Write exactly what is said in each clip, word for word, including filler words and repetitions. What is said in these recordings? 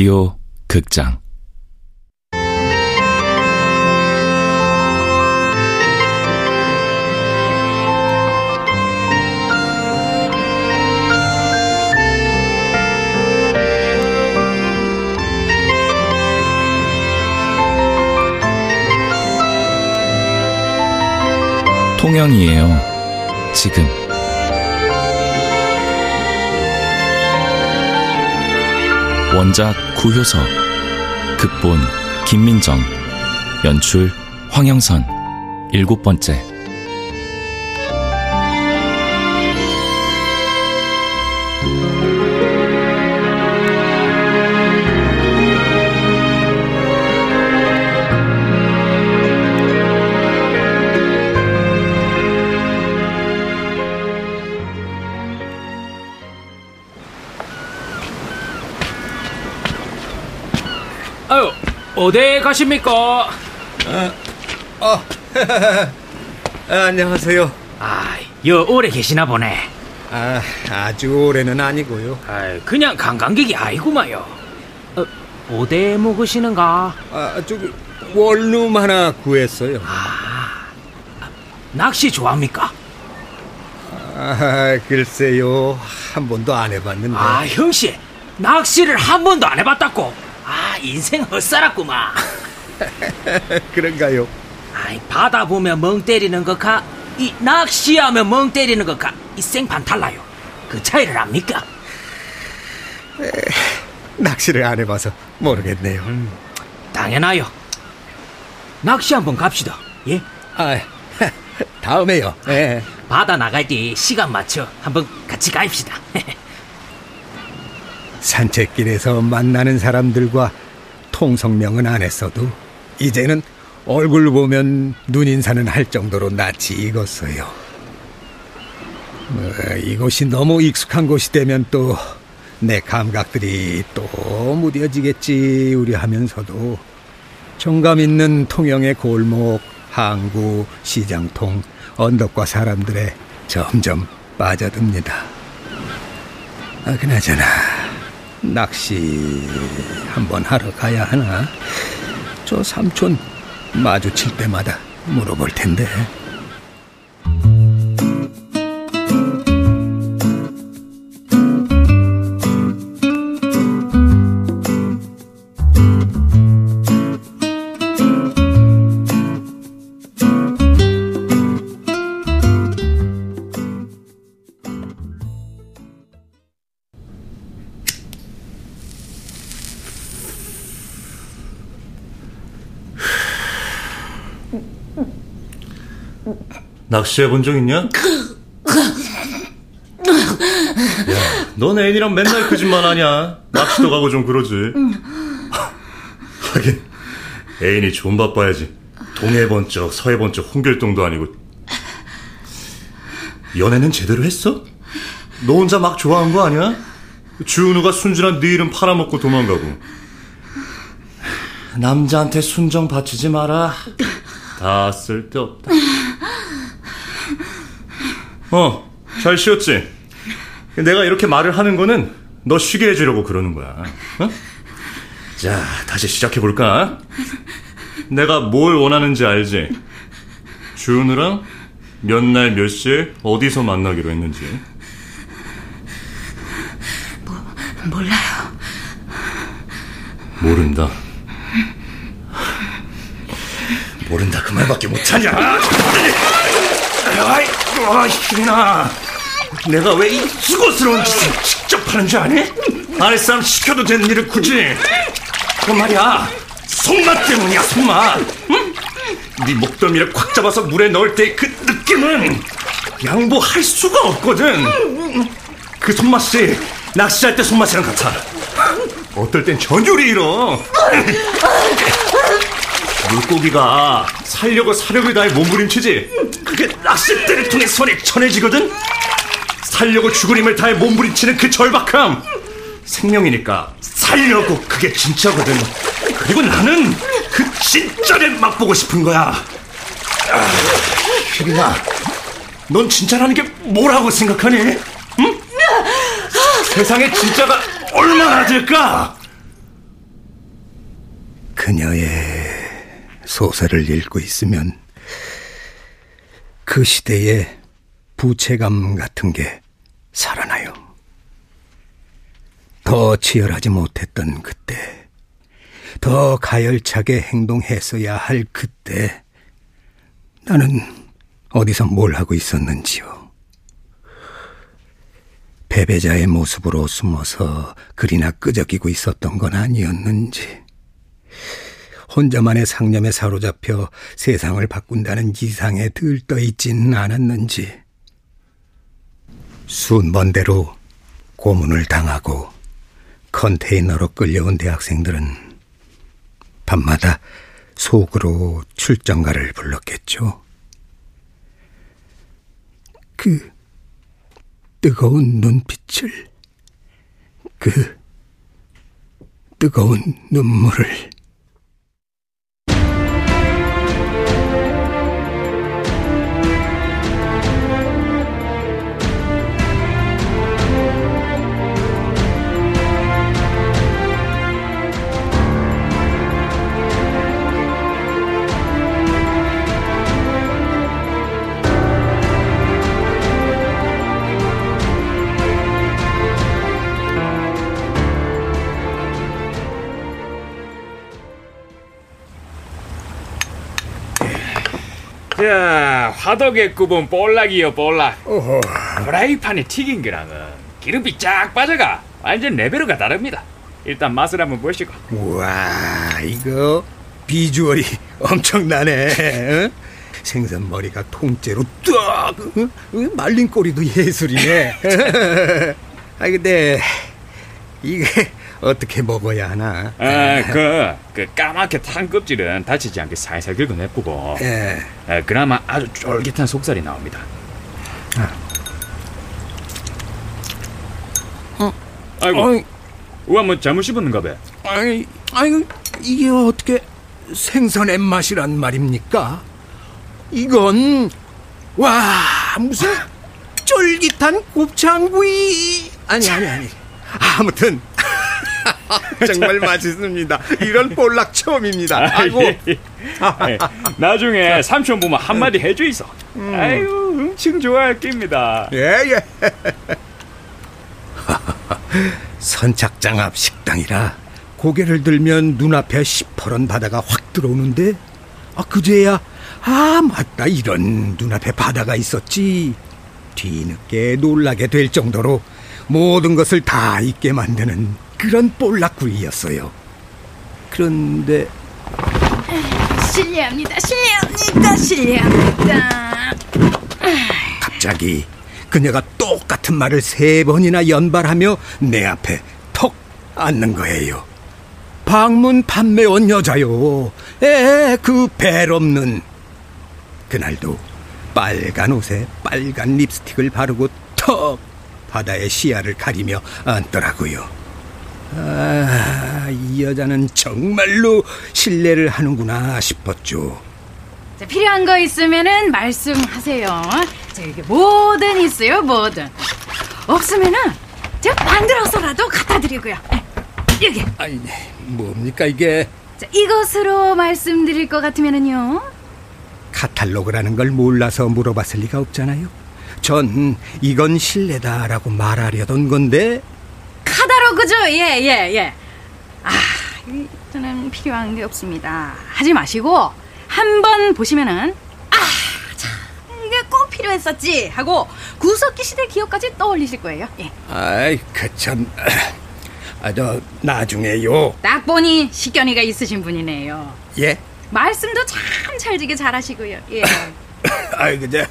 라디오 극장 통영이에요. 지금 원작 구효서, 극본 김민정, 연출 황영선. 일곱 번째. 어디 가십니까? 아, 어, 아, 안녕하세요. 아, 여 오래 계시나 보네. 아, 아주 오래는 아니고요. 아, 그냥 관광객이 아니구만요. 어, 어디 먹으시는가? 아, 저기 원룸 하나 구했어요. 아, 낚시 좋아합니까? 아, 글쎄요, 한 번도 안 해봤는데. 아, 형씨, 낚시를 한 번도 안 해봤다고? 아, 인생 헛살았구만. 그런가요? 아이, 바다 보면 멍 때리는 것과 이 낚시하면 멍 때리는 것과 이 생판 달라요. 그 차이를 압니까? 에, 낚시를 안 해봐서 모르겠네요. 음, 당연하요. 낚시 한번 갑시다. 예? 아, 다음에요. 예. 바다 나갈 때 시간 맞춰 한번 같이 가입시다. 산책길에서 만나는 사람들과 통성명은 안 했어도 이제는 얼굴 보면 눈인사는 할 정도로 낯이 익었어요. 어, 이곳이 너무 익숙한 곳이 되면 또 내 감각들이 또 무뎌지겠지 우려하면서도 정감 있는 통영의 골목, 항구, 시장통, 언덕과 사람들에 점점 빠져듭니다. 아, 그나저나 낚시 한번 하러 가야 하나? 저 삼촌 마주칠 때마다 물어볼 텐데. 낚시해본 적 있냐? 야, 넌 애인이랑 맨날 거짓말 하냐? 낚시도 가고 좀 그러지. 하긴 애인이 좀 바빠야지. 동해본 적 서해본 적 홍길동도 아니고. 연애는 제대로 했어? 너 혼자 막 좋아한 거 아니야? 주은우가 순진한 네 이름 팔아먹고 도망가고. 남자한테 순정 바치지 마라. 다 쓸데없다. 어, 잘 쉬었지? 내가 이렇게 말을 하는 거는 너 쉬게 해주려고 그러는 거야. 어? 자, 다시 시작해볼까? 내가 뭘 원하는지 알지? 주은우랑 몇 날 몇 시에 어디서 만나기로 했는지. 뭐, 몰라요. 모른다. 모른다 그 말밖에 못하냐? 아, 희나, 내가 왜 이 수고스러운 짓을 직접 하는 줄 아니? 아랫 사람 시켜도 되는 일을 굳이. 그 말이야, 손맛 때문이야, 손맛. 응? 네 목덜미를 꽉 잡아서 물에 넣을 때 그 느낌은 양보할 수가 없거든. 그 손맛이 낚시할 때 손맛이랑 같아. 어떨 땐 전율이 일어. 물고기가 살려고 사력을 다해 몸부림치지, 그게 낚싯대를 통해 손에 전해지거든. 살려고 죽을 힘을 다해 몸부림치는 그 절박함, 생명이니까 살려고, 그게 진짜거든. 그리고 나는 그 진짜를 맛보고 싶은 거야. 희린아, 넌 진짜라는 게 뭐라고 생각하니? 응? 세상에 진짜가 얼마나 될까? 그녀의 소설을 읽고 있으면 그 시대의 부채감 같은 게 살아나요. 더 치열하지 못했던 그때, 더 가열차게 행동했어야 할 그때, 나는 어디서 뭘 하고 있었는지요. 패배자의 모습으로 숨어서 그리나 끄적이고 있었던 건 아니었는지, 혼자만의 상념에 사로잡혀 세상을 바꾼다는 이상에 들떠있진 않았는지, 순번대로 고문을 당하고 컨테이너로 끌려온 대학생들은 밤마다 속으로 출정가를 불렀겠죠. 그 뜨거운 눈빛을, 그 뜨거운 눈물을. 자, 화덕에 굽은 볼락이요, 볼락. 어허. 프라이팬에 튀긴 거랑은 기름이 쫙 빠져가 완전 레벨이가 다릅니다. 일단 맛을 한번 보시고. 우와, 이거 비주얼이 엄청나네. 응? 생선 머리가 통째로 뚝! 응? 말린 꼬리도 예술이네. 아, 근데 이게 어떻게 먹어야 하나? 아, 그, 그 까맣게 탄 껍질은 다치지 않게 살살 긁어내쁘고, 예. 아, 그나마 아주 쫄깃한 속살이 나옵니다. 아. 어, 아이고, 아이. 우와, 뭐 잘못 씹었는가 봐. 아이, 아이, 이게 어떻게 생선의 맛이란 말입니까? 이건 와, 무슨 쫄깃한 곱창구이. 아니, 아니, 아니. 아무튼. 정말 맛있습니다. 이런 볼락 처음입니다. 아이고. 나중에 삼촌 보면 한마디 해줘 있어. 음. 아이고, 엄청 좋아할 겁니다. 예예. 예. 선착장 앞 식당이라 고개를 들면 눈앞에 시퍼런 바다가 확 들어오는데, 아, 그제야 아 맞다, 이런 눈앞에 바다가 있었지. 뒤늦게 놀라게 될 정도로 모든 것을 다 잊게 만드는 그런 볼락구이였어요. 그런데 실례합니다, 실례합니다, 실례합니다. 갑자기 그녀가 똑같은 말을 세 번이나 연발하며 내 앞에 턱 앉는 거예요. 방문 판매원 여자요. 에, 그 벨 없는. 그날도 빨간 옷에 빨간 립스틱을 바르고 턱 바다의 시야를 가리며 앉더라고요. 아, 이 여자는 정말로 신뢰를 하는구나 싶었죠. 자, 필요한 거 있으면은 말씀하세요. 자, 이게 뭐든 있어요, 뭐든. 없으면은 제가 만들어서라도 갖다 드리고요. 여기. 아니, 뭡니까 이게? 자, 이것으로 말씀드릴 것 같으면은요. 카탈로그라는 걸 몰라서 물어봤을 리가 없잖아요. 전 이건 신뢰다라고 말하려던 건데. 카다로그죠? 예, 예, 예. 아, 저는 필요한 게 없습니다. 하지 마시고 한번 보시면은 아, 참, 이게 꼭 필요했었지 하고 구석기 시대 기억까지 떠올리실 거예요. 예. 아이, 그 참. 아, 저 나중에요. 딱 보니 식견이가 있으신 분이네요. 예? 말씀도 참 찰지게 잘하시고요. 예. 아이, 그제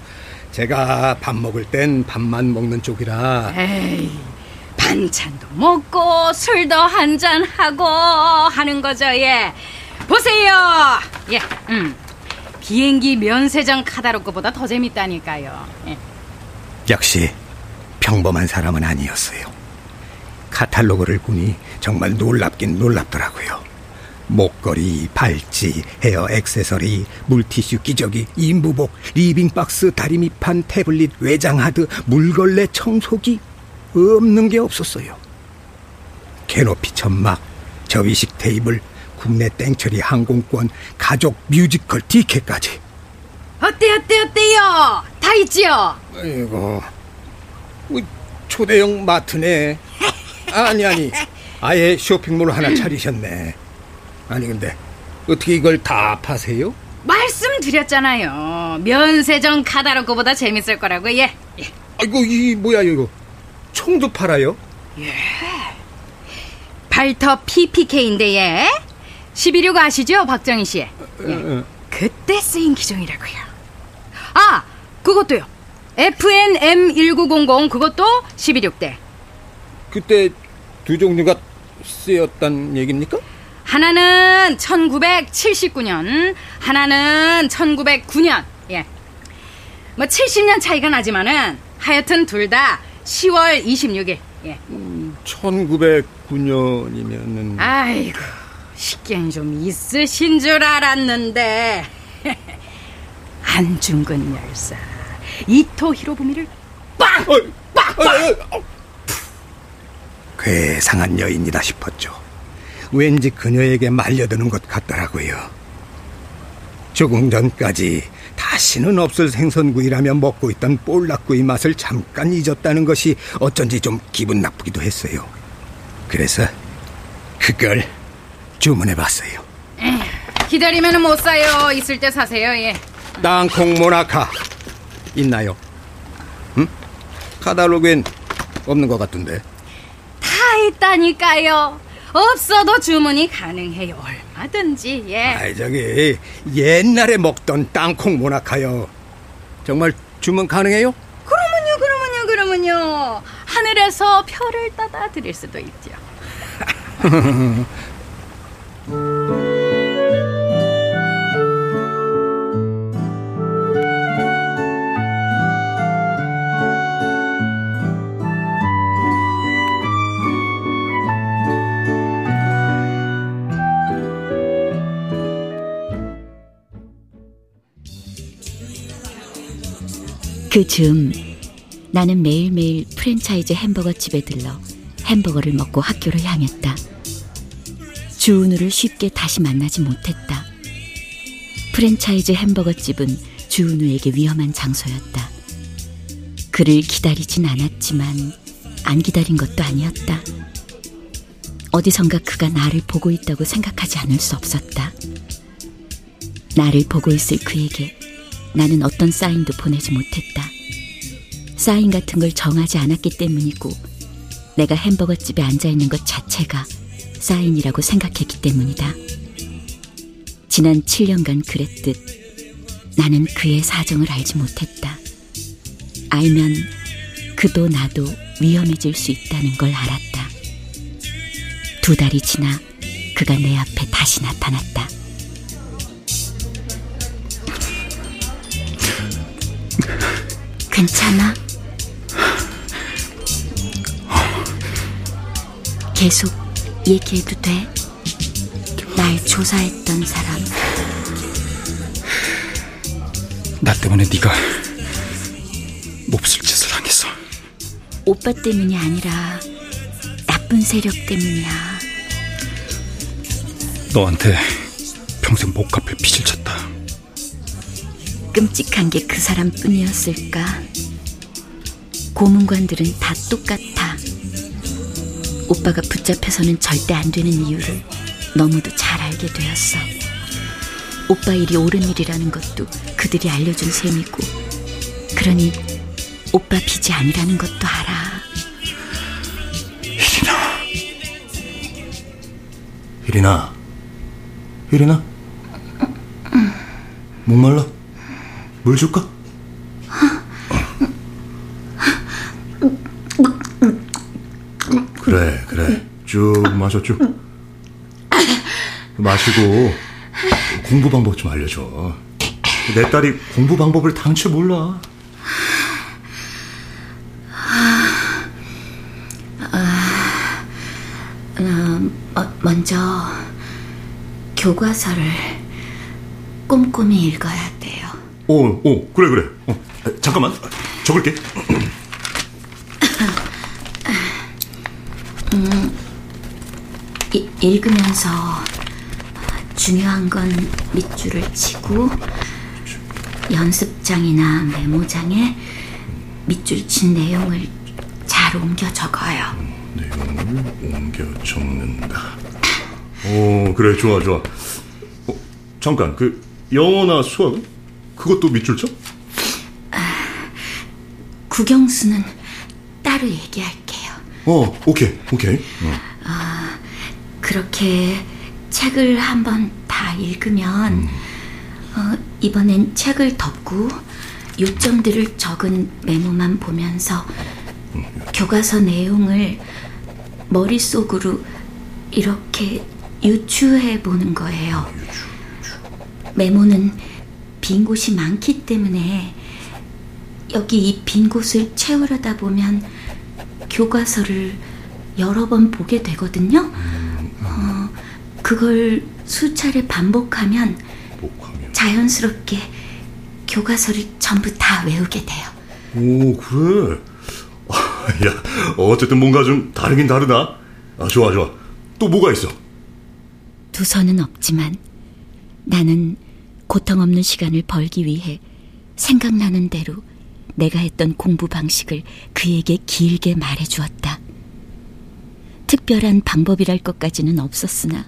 제가 밥 먹을 땐 밥만 먹는 쪽이라. 에이. 반찬도 먹고 술도 한잔 하고 하는 거죠. 예. 보세요. 예. 음. 비행기 면세점 카다로그보다 더 재밌다니까요. 예. 역시 평범한 사람은 아니었어요. 카탈로그를 보니 정말 놀랍긴 놀랍더라고요. 목걸이, 발찌, 헤어 액세서리, 물티슈 기저귀, 임부복, 리빙박스, 다리미판, 태블릿, 외장하드, 물걸레, 청소기. 없는 게 없었어요. 캐노피 천막, 저위식 테이블, 국내 땡처리 항공권, 가족 뮤지컬 티켓까지. 어때 어때 어때요? 다 있지요? 아이고, 초대형 마트네. 아니 아니, 아예 쇼핑몰 하나 차리셨네. 아니 근데 어떻게 이걸 다 파세요? 말씀드렸잖아요. 면세점 카다로그보다 재밌을 거라고. 예. 예. 아이고, 이 뭐야 이거? 총도 팔아요? 예. 발터 피피케인데 예. 십이륙 아시죠, 박정희 씨? 예. 에, 에. 그때 쓰인 기종이라고요. 아, 그것도요. 에프엔 엠천구백 그것도 십이륙대. 그때 두 종류가 쓰였단 얘기입니까? 하나는 천구백칠십구년, 하나는 천구백구년. 예. 뭐 칠십 년 차이가 나지만은 하여튼 둘 다 시월 이십육일. 예. 음, 천구백구년이면은 아이고, 식견이 좀 있으신 줄 알았는데. 안중근 열사 이토 히로부미를 빵! 빵! 빵! 괴상한 여인이다 싶었죠. 왠지 그녀에게 말려드는 것 같더라고요. 조금 전까지 다시는 없을 생선구이라며 먹고 있던 볼락구이 맛을 잠깐 잊었다는 것이 어쩐지 좀 기분 나쁘기도 했어요. 그래서 그걸 주문해봤어요. 기다리면 못 사요. 있을 때 사세요. 예. 땅콩 모나카 있나요? 응? 카탈로그엔 없는 것 같은데. 다 있다니까요. 없어도 주문이 가능해요. 얼마든지. 예. 아이, 저기 옛날에 먹던 땅콩 모나카요. 정말 주문 가능해요? 그러면요, 그러면요, 그러면요. 하늘에서 별을 따다 드릴 수도 있죠. 그 즈음 나는 매일매일 프랜차이즈 햄버거 집에 들러 햄버거를 먹고 학교를 향했다. 주은우를 쉽게 다시 만나지 못했다. 프랜차이즈 햄버거 집은 주은우에게 위험한 장소였다. 그를 기다리진 않았지만 안 기다린 것도 아니었다. 어디선가 그가 나를 보고 있다고 생각하지 않을 수 없었다. 나를 보고 있을 그에게 나는 어떤 사인도 보내지 못했다. 사인 같은 걸 정하지 않았기 때문이고 내가 햄버거집에 앉아있는 것 자체가 사인이라고 생각했기 때문이다. 지난 칠 년간 그랬듯 나는 그의 사정을 알지 못했다. 알면 그도 나도 위험해질 수 있다는 걸 알았다. 두 달이 지나 그가 내 앞에 다시 나타났다. 괜찮아? 계속 얘기해도 돼? 날 조사했던 사람. 나 때문에 네가 몹쓸 짓을 당했어. 오빠 때문이 아니라 나쁜 세력 때문이야. 너한테 평생 못 갚을 빚을 졌다. 끔찍한 게 그 사람뿐이었을까? 고문관들은 다 똑같아. 오빠가 붙잡혀서는 절대 안 되는 이유를 너무도 잘 알게 되었어. 오빠 일이 옳은 일이라는 것도 그들이 알려준 셈이고, 그러니 오빠 빚이 아니라는 것도 알아. 이리나. 이리나. 이리나. 응. 목말라? 물 줄까? 그래 그래, 쭉 마셔. 쭉 마시고 공부 방법 좀 알려줘. 내 딸이 공부 방법을 당최 몰라. 아, 어, 먼저 교과서를 꼼꼼히 읽어야 돼요. 오, 오, 그래, 그래. 어, 잠깐만, 적을게. 음, 이, 읽으면서 중요한 건 밑줄을 치고 연습장이나 메모장에 밑줄 친 내용을 잘 옮겨 적어요. 내용을 옮겨 적는다. 오, 그래, 좋아, 좋아. 어, 잠깐, 그 영어나 수학은? 그것도 밑줄 쳐? 아, 국영수는 따로 얘기할게요. 어, 오케이, 오케이. 어. 어, 그렇게 책을 한번 다 읽으면 음. 어, 이번엔 책을 덮고 요점들을 적은 메모만 보면서 음. 교과서 내용을 머릿속으로 이렇게 유추해 보는 거예요. 메모는 빈 곳이 많기 때문에 여기 이 빈 곳을 채우려다 보면 교과서를 여러 번 보게 되거든요. 어, 그걸 수차례 반복하면 자연스럽게 교과서를 전부 다 외우게 돼요. 오, 그래? 야, 어쨌든 뭔가 좀 다르긴 다르다. 아, 좋아, 좋아. 또 뭐가 있어? 두 손은 없지만 나는 고통 없는 시간을 벌기 위해 생각나는 대로 내가 했던 공부 방식을 그에게 길게 말해주었다. 특별한 방법이랄 것까지는 없었으나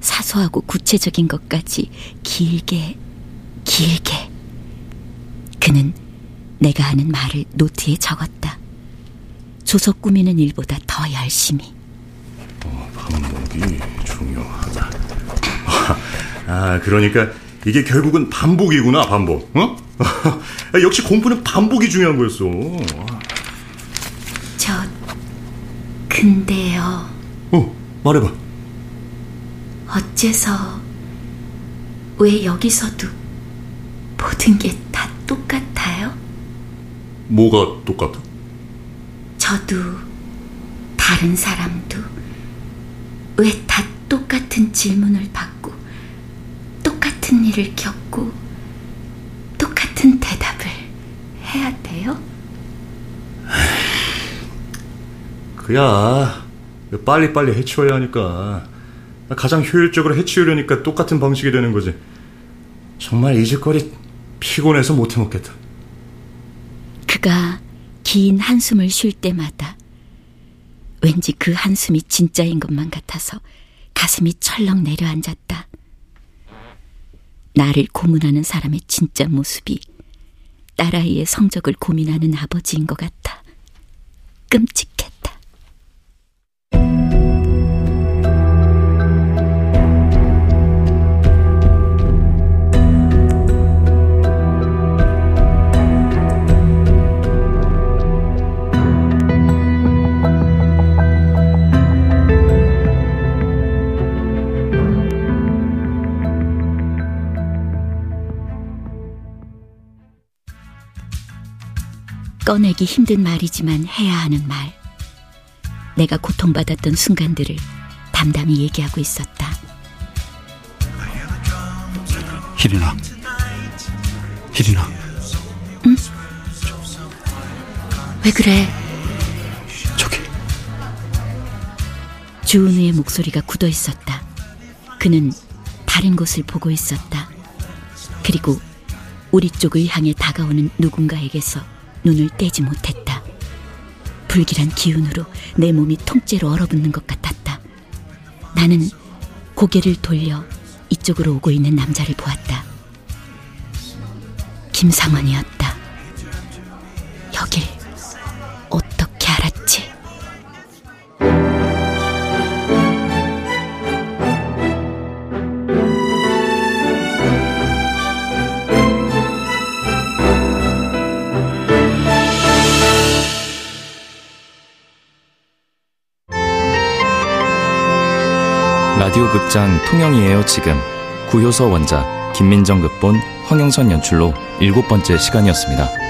사소하고 구체적인 것까지 길게 길게 그는 내가 하는 말을 노트에 적었다. 조서 꾸미는 일보다 더 열심히. 어, 반복이 중요하다. 아, 그러니까 이게 결국은 반복이구나, 반복. 어? 역시 공부는 반복이 중요한 거였어. 저 근데요. 어, 말해봐. 어째서 왜 여기서도 모든 게 다 똑같아요? 뭐가 똑같아? 저도 다른 사람도 왜 다 똑같은 질문을 받고 똑같은 일을 겪고 똑같은 대답을 해야 돼요? 그야 빨리빨리 해치워야 하니까, 가장 효율적으로 해치우려니까 똑같은 방식이 되는 거지. 정말 이 짓거리 피곤해서 못해먹겠다. 그가 긴 한숨을 쉴 때마다 왠지 그 한숨이 진짜인 것만 같아서 가슴이 철렁 내려앉았다. 나를 고문하는 사람의 진짜 모습이 딸아이의 성적을 고민하는 아버지인 것 같아 끔찍했다. 꺼내기 힘든 말이지만 해야 하는 말. 내가 고통받았던 순간들을 담담히 얘기하고 있었다. 희린아, 희린아. 응? 왜 그래? 저기. 주은우의 목소리가 굳어있었다. 그는 다른 곳을 보고 있었다. 그리고 우리 쪽을 향해 다가오는 누군가에게서 눈을 떼지 못했다. 불길한 기운으로 내 몸이 통째로 얼어붙는 것 같았다. 나는 고개를 돌려 이쪽으로 오고 있는 남자를 보았다. 김상원이었다. 여길 어떻게 알았지? 라디오 극장 통영이에요 지금, 구효서 원작, 김민정 극본, 황영선 연출로 일곱 번째 시간이었습니다.